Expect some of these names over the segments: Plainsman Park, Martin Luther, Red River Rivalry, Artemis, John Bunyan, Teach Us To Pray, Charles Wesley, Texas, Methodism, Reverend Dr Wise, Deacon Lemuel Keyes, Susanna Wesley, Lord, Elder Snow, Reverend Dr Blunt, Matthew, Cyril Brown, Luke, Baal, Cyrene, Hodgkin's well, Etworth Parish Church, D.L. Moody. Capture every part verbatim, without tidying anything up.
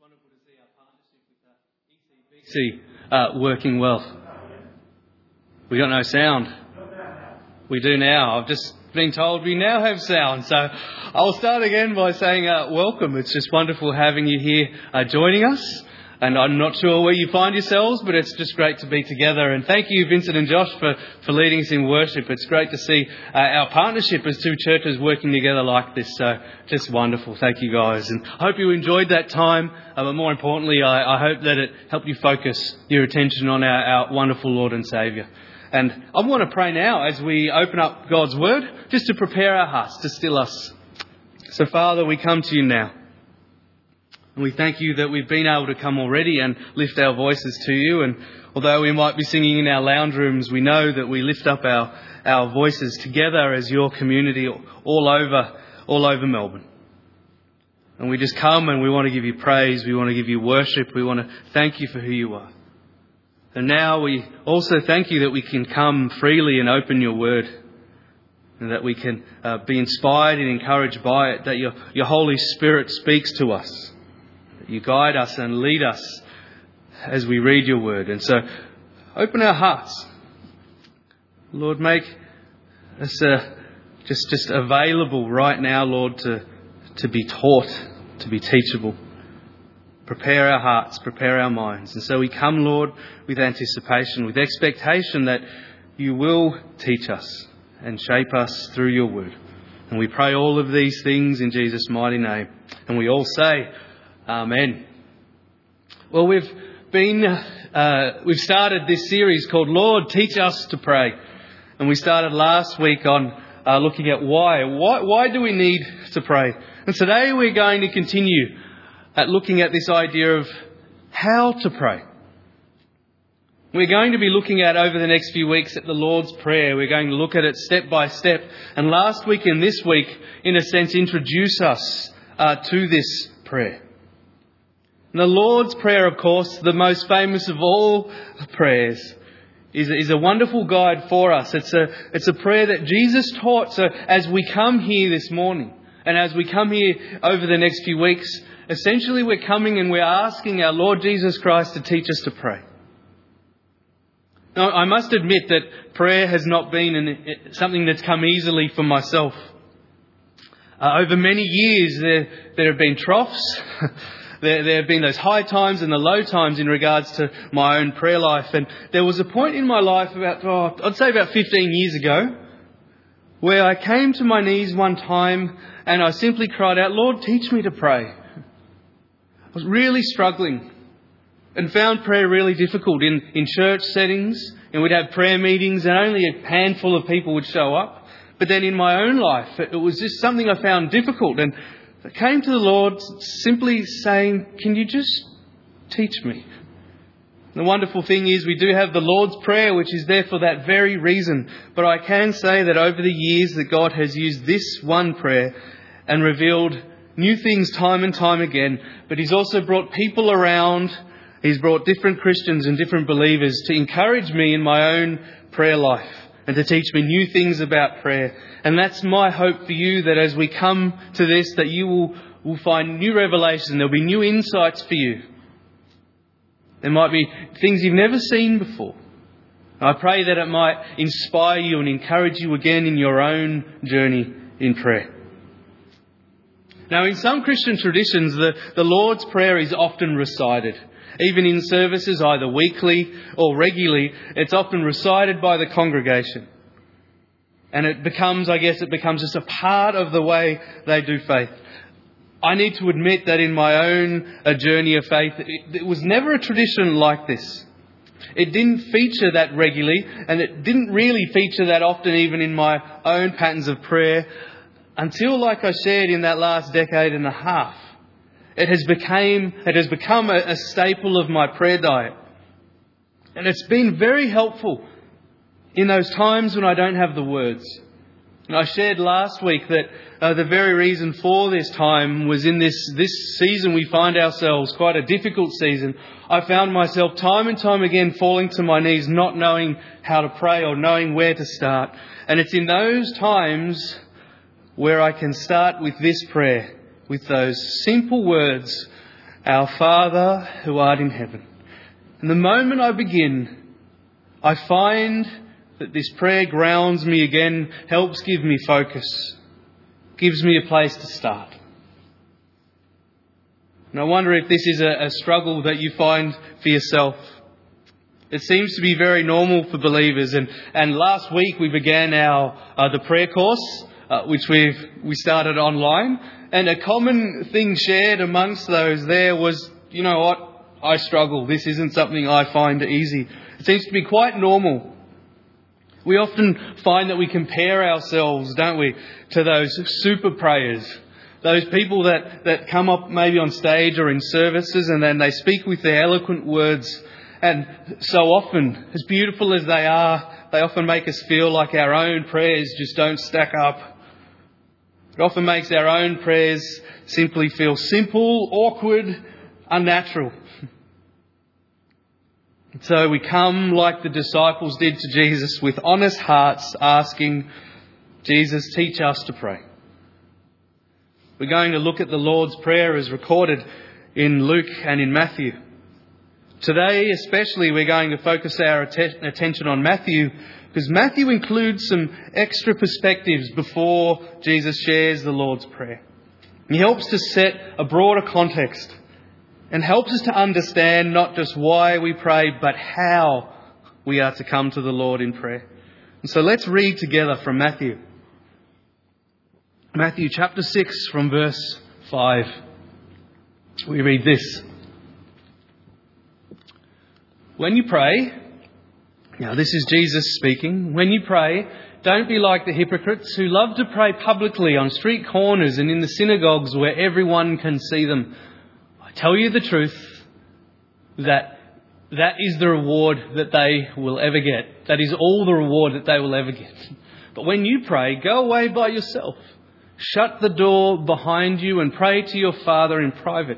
Wonderful to see our partnership with E C B C uh, working well. We got no sound. We do now. I've just been told we now have sound. So I'll start again by saying uh, welcome. It's just wonderful having you here uh, joining us. And I'm not sure where you find yourselves, but it's just great to be together. And thank you, Vincent and Josh, for, for leading us in worship. It's great to see uh, our partnership as two churches working together like this. So just wonderful. Thank you, guys. And I hope you enjoyed that time. Uh, but more importantly, I, I hope that it helped you focus your attention on our, our wonderful Lord and Saviour. And I want to pray now as we open up God's Word, just to prepare our hearts, to still us. So, Father, we come to you now. And we thank you that we've been able to come already and lift our voices to you. And although we might be singing in our lounge rooms, we know that we lift up our, our voices together as your community all over, all over Melbourne. And we just come and we want to give you praise. We want to give you worship. We want to thank you for who you are. And now we also thank you that we can come freely and open your word, and that we can uh, be inspired and encouraged by it, that your, your Holy Spirit speaks to us. You guide us and lead us as we read your word. And so open our hearts. Lord, make us uh, just just available right now, Lord, to, to be taught, to be teachable. Prepare our hearts, prepare our minds. And so we come, Lord, with anticipation, with expectation that you will teach us and shape us through your word. And we pray all of these things in Jesus' mighty name. And we all say, Amen. Well, we've been, uh, we've started this series called Lord, Teach Us To Pray. And we started last week on uh, looking at why. why. Why do we need to pray? And today we're going to continue at looking at this idea of how to pray. We're going to be looking at over the next few weeks at the Lord's Prayer. We're going to look at it step by step. And last week and this week, in a sense, introduce us uh, to this prayer. And the Lord's Prayer, of course, the most famous of all prayers, is, is a wonderful guide for us. It's a, it's a prayer that Jesus taught. So as we come here this morning and as we come here over the next few weeks, essentially we're coming and we're asking our Lord Jesus Christ to teach us to pray. Now, I must admit that prayer has not been an, something that's come easily for myself. Uh, over many years, there, there have been troughs. There, there have been those high times and the low times in regards to my own prayer life. And there was a point in my life about, oh, I'd say about fifteen years ago, where I came to my knees one time and I simply cried out, Lord, teach me to pray. I was really struggling and found prayer really difficult in, in church settings, and we'd have prayer meetings and only a handful of people would show up. But then in my own life, it, it was just something I found difficult, and I came to the Lord simply saying, can you just teach me? And the wonderful thing is we do have the Lord's Prayer, which is there for that very reason. But I can say that over the years that God has used this one prayer and revealed new things time and time again. But he's also brought people around. He's brought different Christians and different believers to encourage me in my own prayer life, and to teach me new things about prayer. And that's my hope for you, that as we come to this, that you will, will find new revelation. There'll be new insights for you. There might be things you've never seen before. I pray that it might inspire you and encourage you again in your own journey in prayer. Now, in some Christian traditions, the, the Lord's Prayer is often recited. Even in services, either weekly or regularly, it's often recited by the congregation. And it becomes, I guess, it becomes just a part of the way they do faith. I need to admit that in my own a journey of faith, it, it was never a tradition like this. It didn't feature that regularly, and it didn't really feature that often even in my own patterns of prayer, until, like I shared, in that last decade and a half. It has became, it has become a, a staple of my prayer diet. And it's been very helpful in those times when I don't have the words. And I shared last week that uh, the very reason for this time was in this, this season we find ourselves, quite a difficult season. I found myself time and time again falling to my knees, not knowing how to pray or knowing where to start. And it's in those times where I can start with this prayer, with those simple words, Our Father who art in heaven. And the moment I begin, I find that this prayer grounds me again, helps give me focus, gives me a place to start. And I wonder if this is a, a struggle that you find for yourself. It seems to be very normal for believers. And, and last week we began our uh, the prayer course, uh, which we've we started online. And a common thing shared amongst those there was, you know what, I struggle. This isn't something I find easy. It seems to be quite normal. We often find that we compare ourselves, don't we, to those super prayers, those people that, that come up maybe on stage or in services and then they speak with their eloquent words. And so often, as beautiful as they are, they often make us feel like our own prayers just don't stack up. It often makes our own prayers simply feel simple, awkward, unnatural. So we come like the disciples did to Jesus with honest hearts asking, Jesus, teach us to pray. We're going to look at the Lord's Prayer as recorded in Luke and in Matthew. Today especially we're going to focus our att- attention on Matthew because Matthew includes some extra perspectives before Jesus shares the Lord's Prayer. He helps to set a broader context and helps us to understand not just why we pray, but how we are to come to the Lord in prayer. And so let's read together from Matthew. Matthew chapter six from verse five. We read this. When you pray, now this is Jesus speaking, when you pray, don't be like the hypocrites who love to pray publicly on street corners and in the synagogues where everyone can see them. Tell you the truth, that that is the reward that they will ever get. That is all the reward that they will ever get. But when you pray, go away by yourself. Shut the door behind you and pray to your Father in private.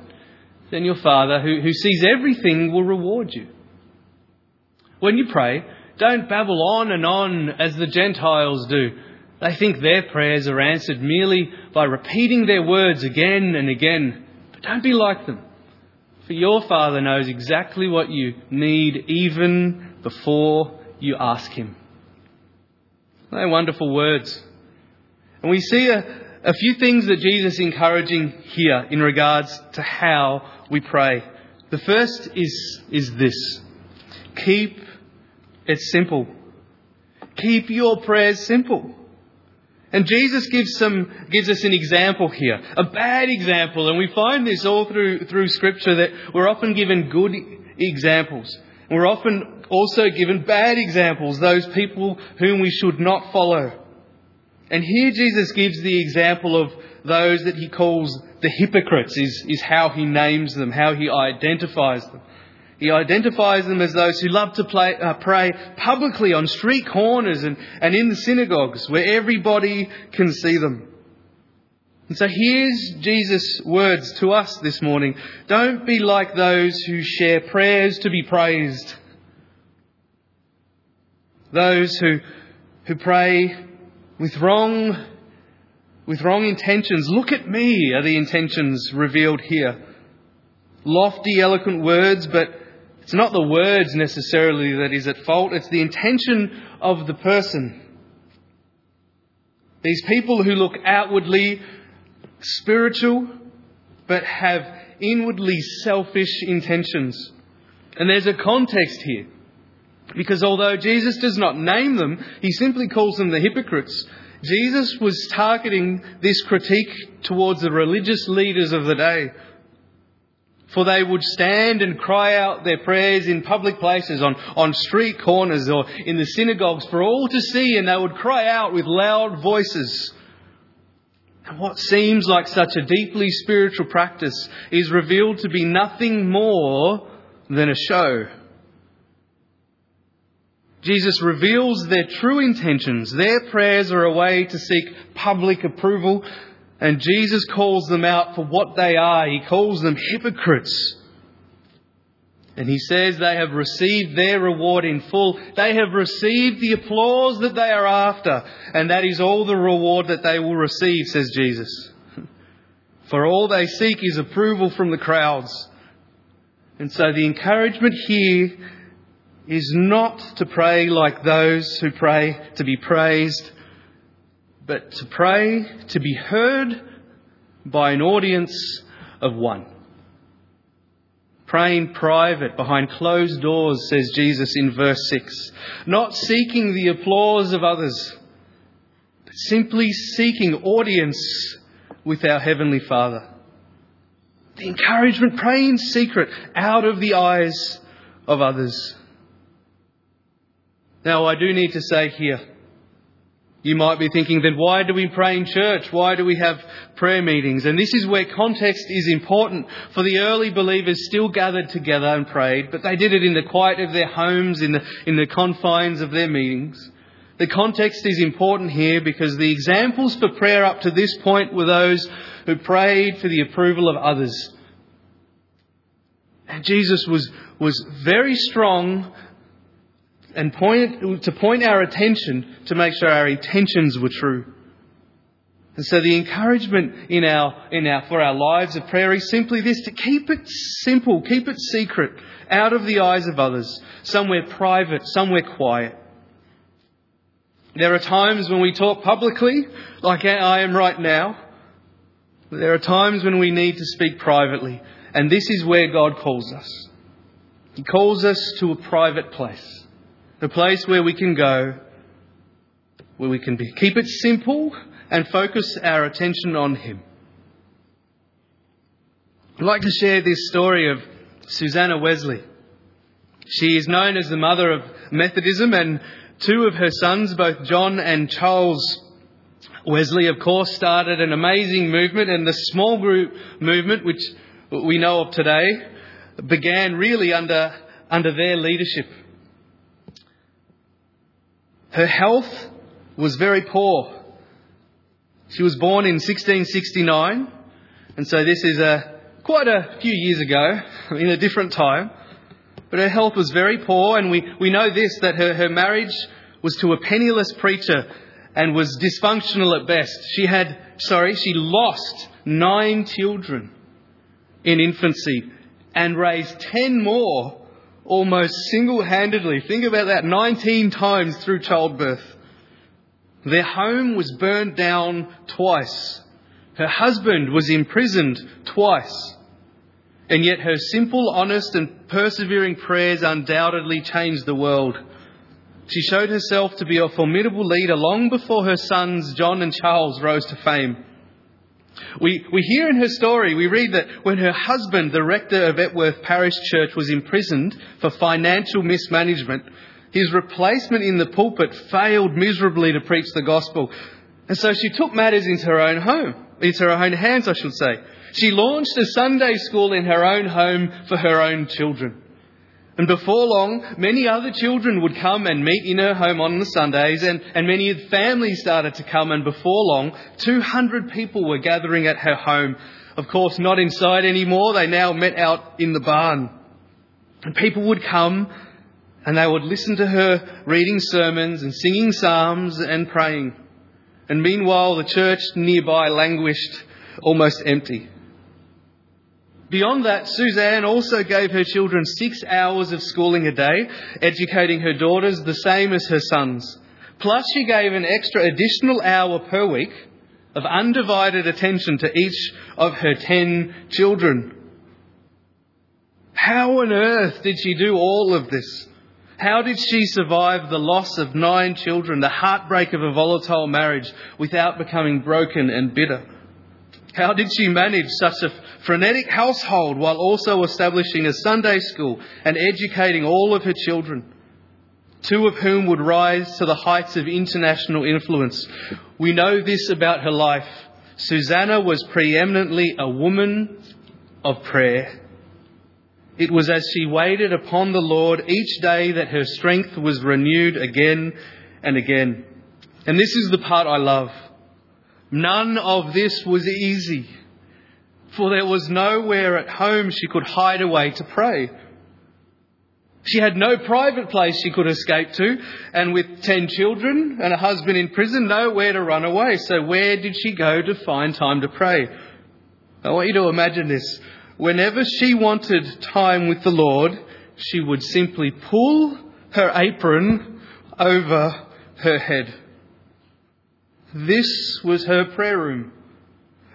Then your Father, who, who sees everything, will reward you. When you pray, don't babble on and on as the Gentiles do. They think their prayers are answered merely by repeating their words again and again. But don't be like them. For your Father knows exactly what you need even before you ask Him. They're wonderful words. And we see a, a few things that Jesus is encouraging here in regards to how we pray. The first is, is this. Keep it simple. Keep your prayers simple. And Jesus gives some gives us an example here, a bad example. And we find this all through through Scripture that we're often given good examples. And we're often also given bad examples, those people whom we should not follow. And here Jesus gives the example of those that he calls the hypocrites, is, is how he names them, how he identifies them. He identifies them as those who love to play, uh, pray publicly on street corners and, and in the synagogues where everybody can see them. And so here's Jesus' words to us this morning. Don't be like those who share prayers to be praised. Those who who pray with wrong, with wrong intentions. Look at me are the intentions revealed here. Lofty, eloquent words, but it's not the words necessarily that is at fault. It's the intention of the person. These people who look outwardly spiritual, but have inwardly selfish intentions. And there's a context here. Because although Jesus does not name them, he simply calls them the hypocrites. Jesus was targeting this critique towards the religious leaders of the day. For they would stand and cry out their prayers in public places, on, on street corners or in the synagogues for all to see, and they would cry out with loud voices. And what seems like such a deeply spiritual practice is revealed to be nothing more than a show. Jesus reveals their true intentions. Their prayers are a way to seek public approval. And Jesus calls them out for what they are. He calls them hypocrites. And he says they have received their reward in full. They have received the applause that they are after. And that is all the reward that they will receive, says Jesus. For all they seek is approval from the crowds. And so the encouragement here is not to pray like those who pray to be praised, but to pray to be heard by an audience of one. Praying private behind closed doors, says Jesus in verse six. Not seeking the applause of others, but simply seeking audience with our Heavenly Father. The encouragement, pray in secret, out of the eyes of others. Now, I do need to say here, you might be thinking, then why do we pray in church? Why do we have prayer meetings? And this is where context is important. For the early believers still gathered together and prayed, but they did it in the quiet of their homes, in the, in the confines of their meetings. The context is important here because the examples for prayer up to this point were those who prayed for the approval of others. And Jesus was, was very strong and point, to point our attention to make sure our intentions were true. And so the encouragement in our, in our, for our lives of prayer is simply this, to keep it simple, keep it secret, out of the eyes of others, somewhere private, somewhere quiet. There are times when we talk publicly, like I am right now. There are times when we need to speak privately, and this is where God calls us. He calls us to a private place. The place where we can go, where we can be. Keep it simple and focus our attention on Him. I'd like to share this story of Susanna Wesley. She is known as the mother of Methodism, and two of her sons, both John and Charles Wesley, of course, started an amazing movement, and the small group movement, which we know of today, began really under, under their leadership. Her health was very poor. She was born in sixteen sixty-nine, and so this is a, quite a few years ago, in a different time. But her health was very poor, and we, we know this, that her, her marriage was to a penniless preacher and was dysfunctional at best. She had, sorry, she lost nine children in infancy and raised ten more almost single-handedly. Think about that, nineteen times through childbirth. Their home was burned down twice. Her husband was imprisoned twice. And yet her simple, honest and persevering prayers undoubtedly changed the world. She showed herself to be a formidable leader long before her sons John and Charles rose to fame. We we hear in her story, we read that when her husband, the rector of Etworth Parish Church, was imprisoned for financial mismanagement, his replacement in the pulpit failed miserably to preach the gospel. And so she took matters into her own home, into her own hands, I should say. She launched a Sunday school in her own home for her own children. And before long, many other children would come and meet in her home on the Sundays, and, and many families started to come, and before long, two hundred people were gathering at her home. Of course, not inside anymore, they now met out in the barn. And people would come, and they would listen to her reading sermons and singing psalms and praying. And meanwhile, the church nearby languished, almost empty. Beyond that, Suzanne also gave her children six hours of schooling a day, educating her daughters the same as her sons. Plus, she gave an extra additional hour per week of undivided attention to each of her ten children. How on earth did she do all of this? How did she survive the loss of nine children, the heartbreak of a volatile marriage, without becoming broken and bitter? How did she manage such a frenetic household while also establishing a Sunday school and educating all of her children, two of whom would rise to the heights of international influence? We know this about her life. Susanna was preeminently a woman of prayer. It was as she waited upon the Lord each day that her strength was renewed again and again. And this is the part I love. None of this was easy, for there was nowhere at home she could hide away to pray. She had no private place she could escape to, and with ten children and a husband in prison, nowhere to run away. So where did she go to find time to pray? I want you to imagine this. Whenever she wanted time with the Lord, she would simply pull her apron over her head. This was her prayer room.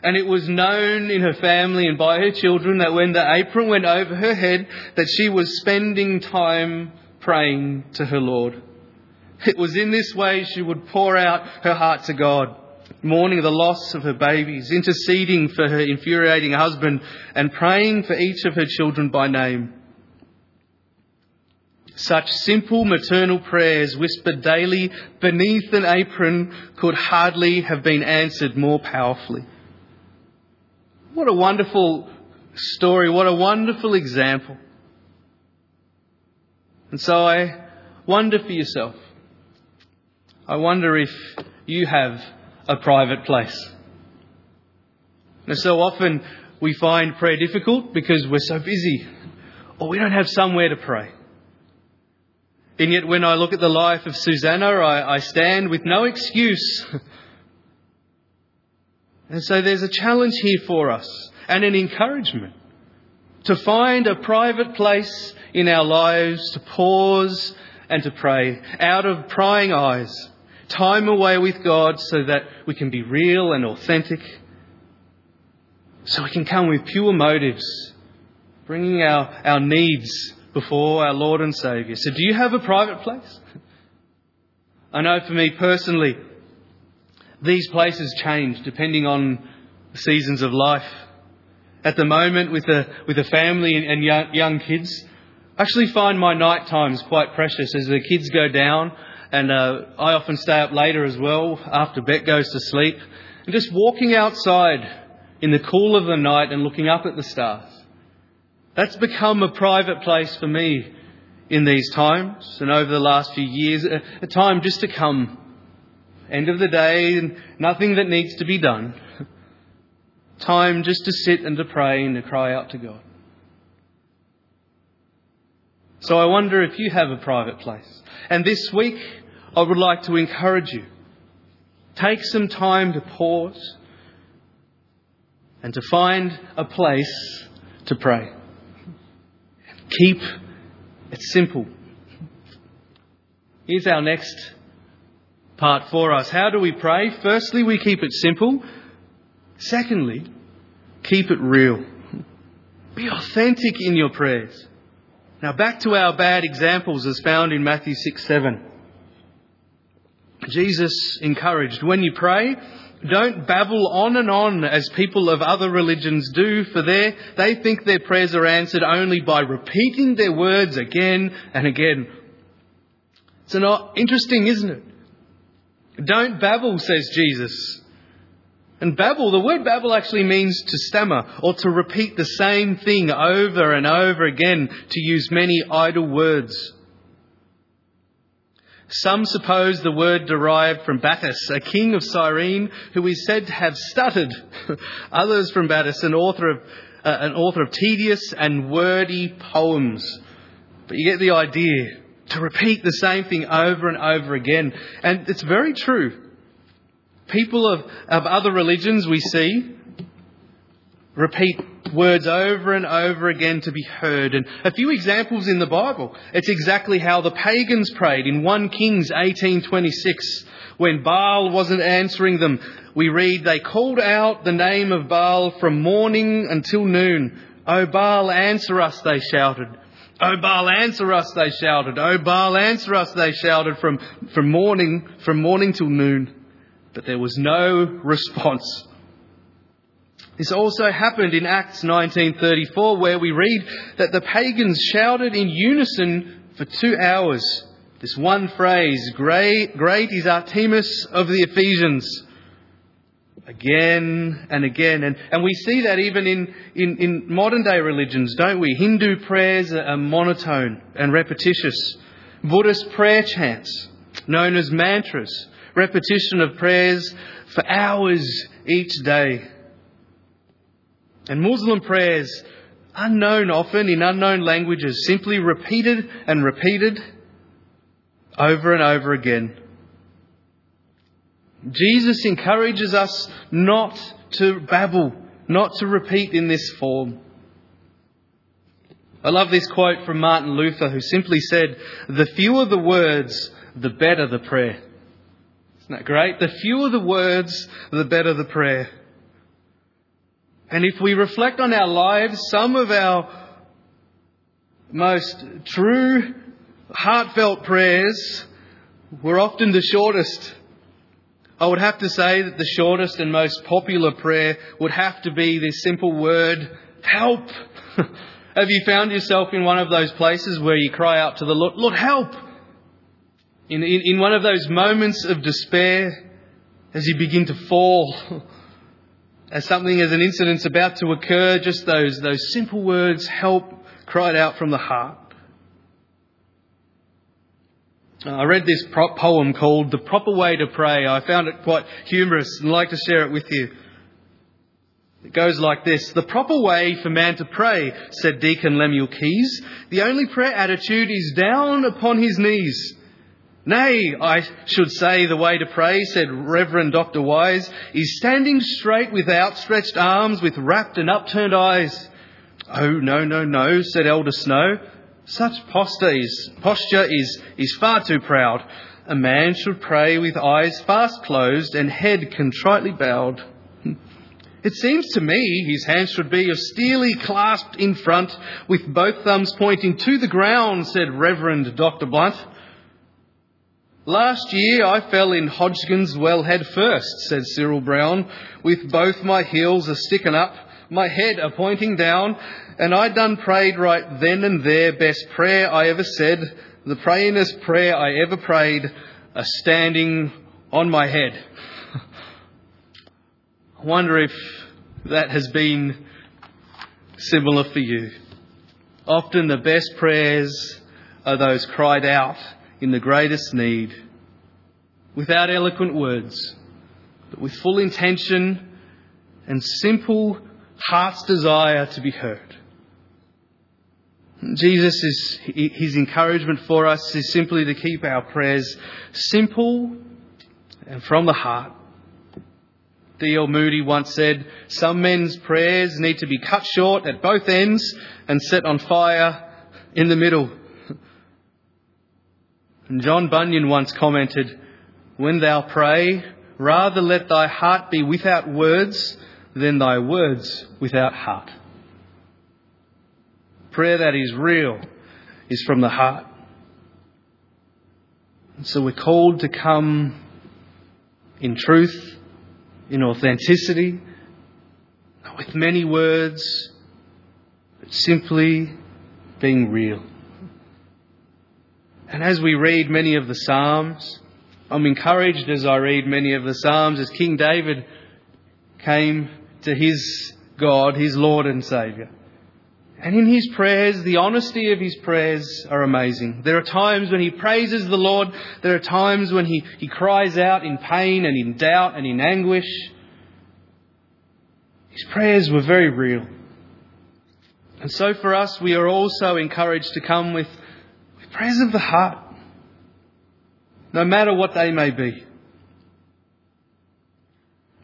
And it was known in her family and by her children that when the apron went over her head, that she was spending time praying to her Lord. It was in this way she would pour out her heart to God, mourning the loss of her babies, interceding for her infuriating husband, and praying for each of her children by name. Such simple maternal prayers whispered daily beneath an apron could hardly have been answered more powerfully. What a wonderful story. What a wonderful example. And so I wonder for yourself. I wonder if you have a private place. Now, so often we find prayer difficult because we're so busy or we don't have somewhere to pray. And yet when I look at the life of Susanna, I, I stand with no excuse. And so there's a challenge here for us and an encouragement to find a private place in our lives to pause and to pray out of prying eyes, time away with God so that we can be real and authentic, so we can come with pure motives, bringing our, our needs before our Lord and Saviour. So do you have a private place? I know for me personally, these places change depending on the seasons of life. At the moment, with a with a family and young, young kids, I actually find my night times quite precious as the kids go down, and uh, I often stay up later as well after Bet goes to sleep. And just walking outside in the cool of the night and looking up at the stars, that's become a private place for me in these times and over the last few years, a, a time just to come. End of the day, nothing that needs to be done. Time just to sit and to pray and to cry out to God. So I wonder if you have a private place. And this week, I would like to encourage you. Take some time to pause and to find a place to pray. Keep it simple. Here's our next part for us. How do we pray? Firstly, we keep it simple. Secondly, keep it real. Be authentic in your prayers. Now back to our bad examples as found in Matthew six seven. Jesus encouraged, when you pray, don't babble on and on as people of other religions do, for they, they think their prayers are answered only by repeating their words again and again. It's not interesting, isn't it? Don't babble, says Jesus. And babble, the word babble actually means to stammer or to repeat the same thing over and over again, to use many idle words. Some suppose the word derived from Battus, a king of Cyrene who is said to have stuttered. Others from Battus, an author of, uh, an author of tedious and wordy poems. But you get the idea. To repeat the same thing over and over again. And it's very true. People of, of other religions we see repeat words over and over again to be heard. And a few examples in the Bible. It's exactly how the pagans prayed in First Kings eighteen twenty-six. When Baal wasn't answering them, we read, they called out the name of Baal from morning until noon. O Baal, answer us, they shouted. O Baal, answer us, they shouted. O Baal, answer us, they shouted from, from morning from morning till noon. But there was no response. This also happened in Acts nineteen thirty-four, where we read that the pagans shouted in unison for two hours. This one phrase, great, great is Artemis of the Ephesians. Again and again. And, and we see that even in, in, in modern day religions, don't we? Hindu prayers are monotone and repetitious. Buddhist prayer chants, known as mantras, repetition of prayers for hours each day. And Muslim prayers, unknown often in unknown languages, simply repeated and repeated over and over again. Jesus encourages us not to babble, not to repeat in this form. I love this quote from Martin Luther, who simply said, "The fewer the words, the better the prayer." Isn't that great? The fewer the words, the better the prayer. And if we reflect on our lives, some of our most true, heartfelt prayers were often the shortest. I would have to say that the shortest and most popular prayer would have to be this simple word, help. Have you found yourself in one of those places where you cry out to the Lord, Lord, help? In, in, in one of those moments of despair, as you begin to fall, as something, as an incident's about to occur, just those, those simple words, help, cried out from the heart. I read this pro- poem called The Proper Way to Pray. I found it quite humorous and like to share it with you. It goes like this. The proper way for man to pray, said Deacon Lemuel Keyes, the only prayer attitude is down upon his knees. Nay, I should say the way to pray, said Reverend Dr Wise, is standing straight with outstretched arms, with rapt and upturned eyes. Oh, no, no, no, said Elder Snow. Such posture is, posture is, is far too proud. A man should pray with eyes fast closed and head contritely bowed. It seems to me his hands should be austerely clasped in front with both thumbs pointing to the ground, said Reverend Dr Blunt. Last year I fell in Hodgkin's well head first, said Cyril Brown, with both my heels a sticking up, my head a pointing down, and I done prayed right then and there, best prayer I ever said, the prayinest prayer I ever prayed, a standing on my head. I wonder if that has been similar for you. Often the best prayers are those cried out in the greatest need, without eloquent words, but with full intention and simple heart's desire to be heard. Jesus is, his encouragement for us is simply to keep our prayers simple and from the heart. D L Moody once said, some men's prayers need to be cut short at both ends and set on fire in the middle. And John Bunyan once commented, when thou pray, rather let thy heart be without words than thy words without heart. Prayer that is real is from the heart. And so we're called to come in truth, in authenticity, not with many words, but simply being real. And as we read many of the Psalms, I'm encouraged as I read many of the Psalms, as King David came to his God, his Lord and Saviour. And in his prayers, the honesty of his prayers are amazing. There are times when he praises the Lord. There are times when he, he cries out in pain and in doubt and in anguish. His prayers were very real. And so for us, we are also encouraged to come with, with prayers of the heart, no matter what they may be.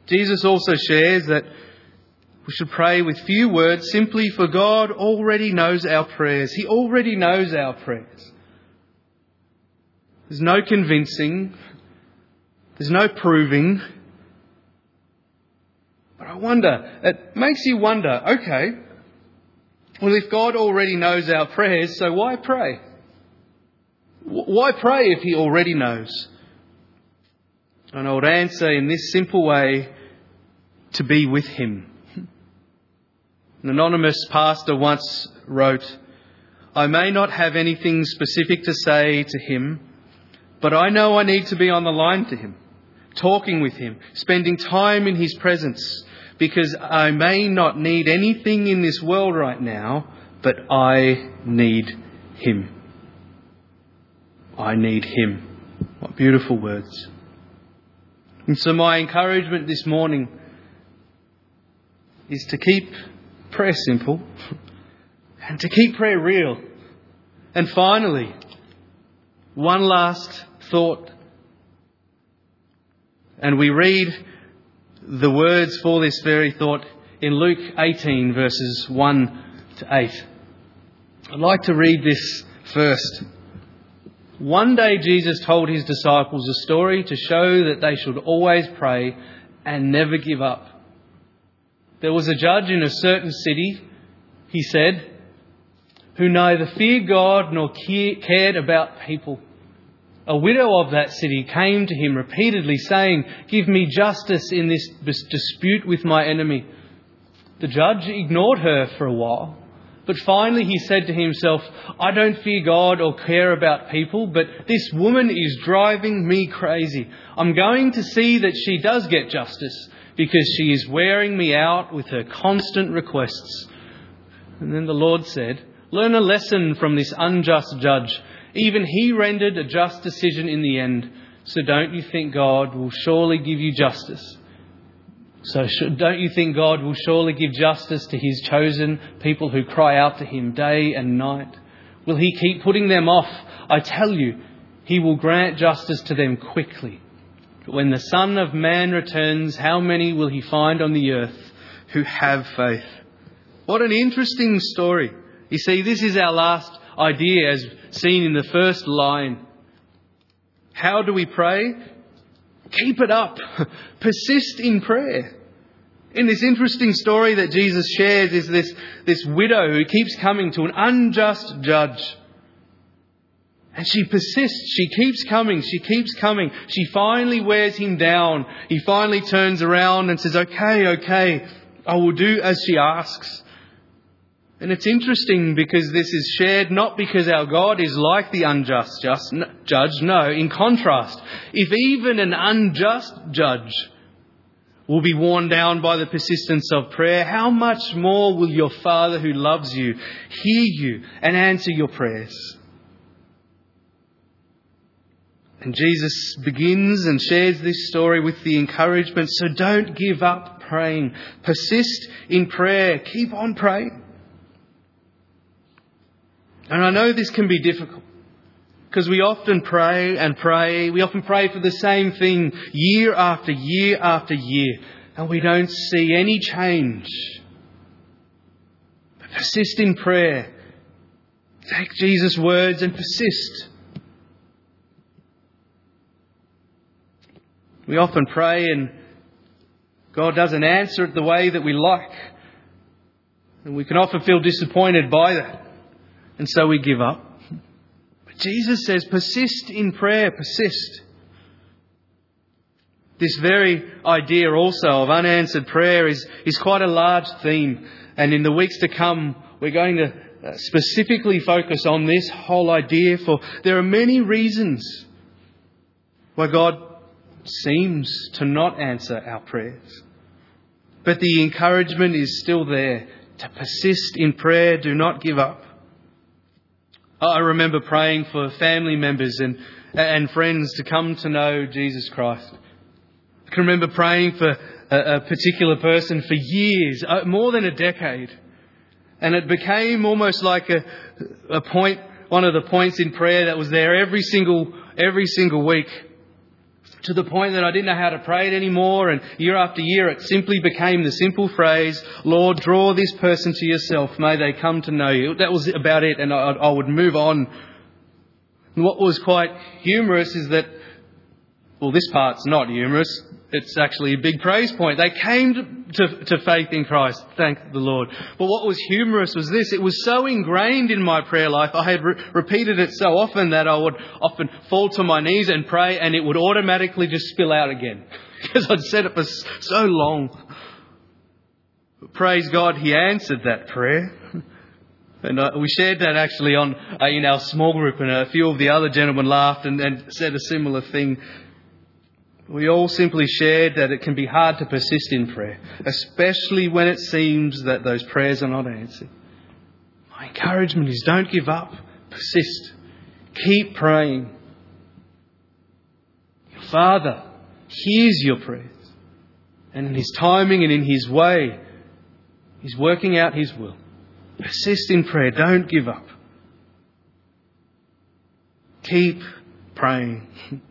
Jesus also shares that we should pray with few words simply for God already knows our prayers. He already knows our prayers. There's no convincing. There's no proving. But I wonder, it makes you wonder, okay, well, if God already knows our prayers, so why pray? Why pray if he already knows? And I would answer in this simple way, to be with him. An anonymous pastor once wrote, I may not have anything specific to say to him, but I know I need to be on the line to him, talking with him, spending time in his presence, because I may not need anything in this world right now, but I need him. I need him. What beautiful words. And so my encouragement this morning is to keep prayer simple and to keep prayer real. And finally, one last thought. And we read the words for this very thought in Luke eighteen verses one to eight. I'd like to read this first. One day Jesus told his disciples a story to show that they should always pray and never give up. There was a judge in a certain city, he said, who neither feared God nor cared about people. A widow of that city came to him repeatedly saying, "Give me justice in this dispute with my enemy." The judge ignored her for a while, but finally he said to himself, "I don't fear God or care about people, but this woman is driving me crazy. I'm going to see that she does get justice because she is wearing me out with her constant requests." And then the Lord said, "Learn a lesson from this unjust judge. Even he rendered a just decision in the end. So don't you think God will surely give you justice? So don't you think God will surely give justice to his chosen people who cry out to him day and night? Will he keep putting them off? I tell you, he will grant justice to them quickly. But when the Son of Man returns, how many will he find on the earth who have faith?" What an interesting story. You see, this is our last idea as seen in the first line. How do we pray? Keep it up. Persist in prayer. In this interesting story that Jesus shares is this, this widow who keeps coming to an unjust judge. And she persists. She keeps coming. She keeps coming. She finally wears him down. He finally turns around and says, okay, okay, I will do as she asks. And it's interesting because this is shared not because our God is like the unjust just, n- judge. No, in contrast, if even an unjust judge will be worn down by the persistence of prayer, how much more will your Father who loves you hear you and answer your prayers? And Jesus begins and shares this story with the encouragement, so don't give up praying. Persist in prayer. Keep on praying. And I know this can be difficult because we often pray and pray. We often pray for the same thing year after year after year, and we don't see any change. But persist in prayer. Take Jesus' words and persist. We often pray and God doesn't answer it the way that we like. And we can often feel disappointed by that. And so we give up. But Jesus says, persist in prayer, persist. This very idea also of unanswered prayer is, is quite a large theme. And in the weeks to come, we're going to specifically focus on this whole idea, for there are many reasons why God seems to not answer our prayers. But the encouragement is still there to persist in prayer. Do not give up. I remember praying for family members and, and friends to come to know Jesus Christ. I can remember praying for a, a particular person for years, more than a decade. And it became almost like a, a point, one of the points in prayer that was there every single, every single week, to the point that I didn't know how to pray it anymore. And year after year, it simply became the simple phrase, "Lord, draw this person to yourself. May they come to know you." That was about it. And I, I would move on. And what was quite humorous is that, well, this part's not humorous. It's actually a big praise point. They came to, to, to faith in Christ. Thank the Lord. But what was humorous was this. It was so ingrained in my prayer life. I had re- repeated it so often that I would often fall to my knees and pray, and it would automatically just spill out again because I'd said it for so long. But praise God, he answered that prayer. And I, we shared that actually on uh, in our small group, and a few of the other gentlemen laughed and, and said a similar thing. We all simply shared that it can be hard to persist in prayer, especially when it seems that those prayers are not answered. My encouragement is don't give up, persist, keep praying. Your Father hears your prayers, and in his timing and in his way, he's working out his will. Persist in prayer, don't give up. Keep praying.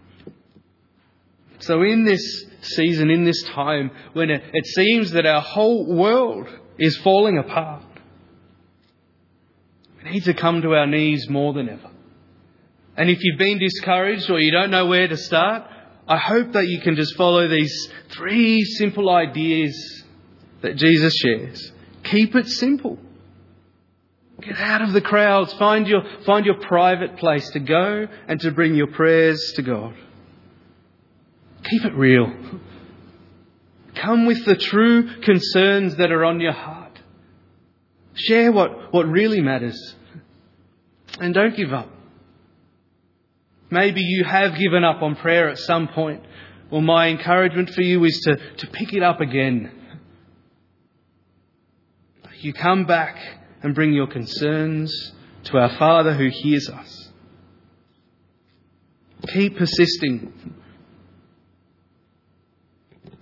So in this season, in this time, when it, it seems that our whole world is falling apart, need to come to our knees more than ever. And if you've been discouraged or you don't know where to start, I hope that you can just follow these three simple ideas that Jesus shares. Keep it simple. Get out of the crowds. Find your, find your private place to go and to bring your prayers to God. Keep it real. Come with the true concerns that are on your heart. Share what, what really matters. And don't give up. Maybe you have given up on prayer at some point. Well, my encouragement for you is to, to pick it up again. You come back and bring your concerns to our Father who hears us. Keep persisting.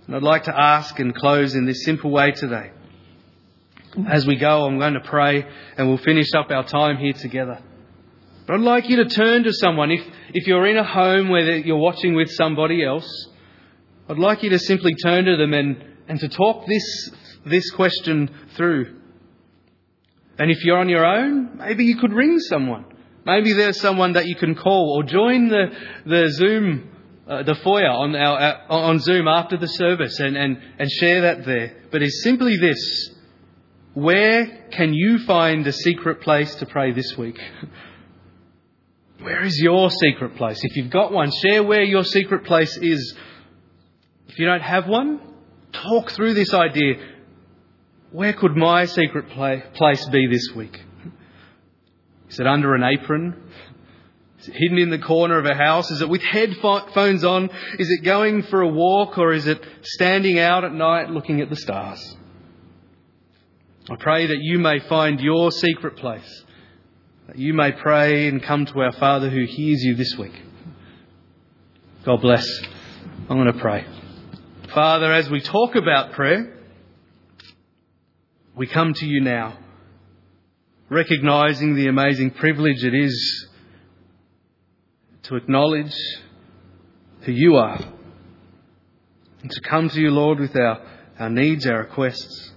And I'd like to ask and close in this simple way today. As we go, I'm going to pray and we'll finish up our time here together. But I'd like you to turn to someone. If, if you're in a home where you're watching with somebody else, I'd like you to simply turn to them and, and to talk this, this question through. And if you're on your own, maybe you could ring someone. Maybe there's someone that you can call, or join the, the Zoom Uh, the foyer on our uh, on Zoom after the service and, and, and share that there. But it's simply this. Where can you find a secret place to pray this week? Where is your secret place? If you've got one, share where your secret place is. If you don't have one, talk through this idea. Where could my secret play, place be this week? Is it under an apron? Is it hidden in the corner of a house? Is it with headphones on? Is it going for a walk? Or is it standing out at night looking at the stars? I pray that you may find your secret place, that you may pray and come to our Father who hears you this week. God bless. I'm going to pray. Father, as we talk about prayer, we come to you now, recognising the amazing privilege it is to acknowledge who you are and to come to you, Lord, with our, our needs, our requests.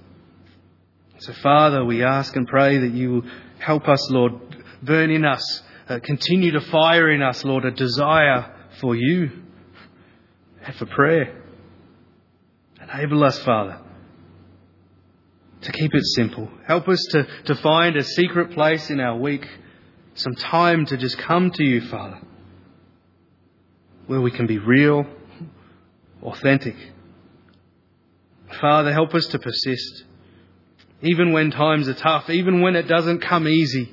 So, Father, we ask and pray that you will help us, Lord, burn in us, uh, continue to fire in us, Lord, a desire for you and for prayer. Enable us, Father, to keep it simple. Help us to, to find a secret place in our week, some time to just come to you, Father, where we can be real, authentic. Father, help us to persist, even when times are tough, even when it doesn't come easy,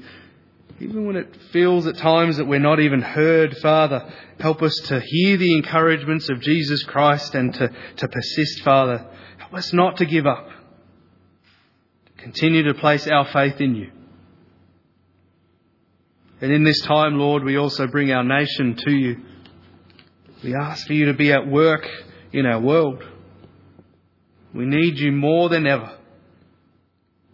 even when it feels at times that we're not even heard. Father, help us to hear the encouragements of Jesus Christ and to, to persist, Father. Help us not to give up, to continue to place our faith in you. And in this time, Lord, we also bring our nation to you. We ask for you to be at work in our world. We need you more than ever.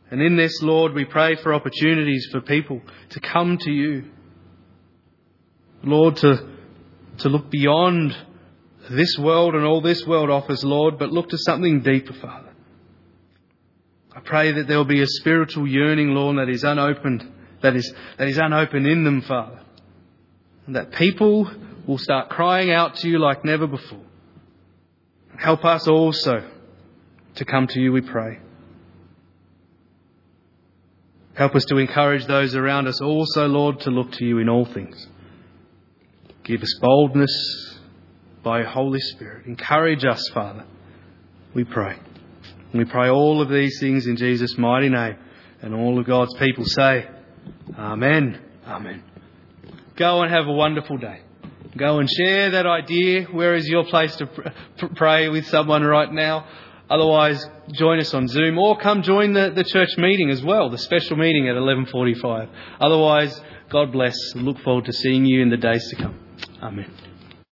And in this, Lord, we pray for opportunities for people to come to you. Lord, to, to look beyond this world and all this world offers, Lord, but look to something deeper, Father. I pray that there will be a spiritual yearning, Lord, that is unopened, that is, that is unopened in them, Father. And that people We'll start crying out to you like never before. Help us also to come to you, we pray. Help us to encourage those around us also, Lord, to look to you in all things. Give us boldness by your Holy Spirit. Encourage us, Father, we pray. And we pray all of these things in Jesus' mighty name. And all of God's people say, Amen. Amen. Go and have a wonderful day. Go and share that idea. Where is your place to pray with someone right now? Otherwise, join us on Zoom or come join the, the church meeting as well, the special meeting at eleven forty-five. Otherwise, God bless and look forward to seeing you in the days to come. Amen.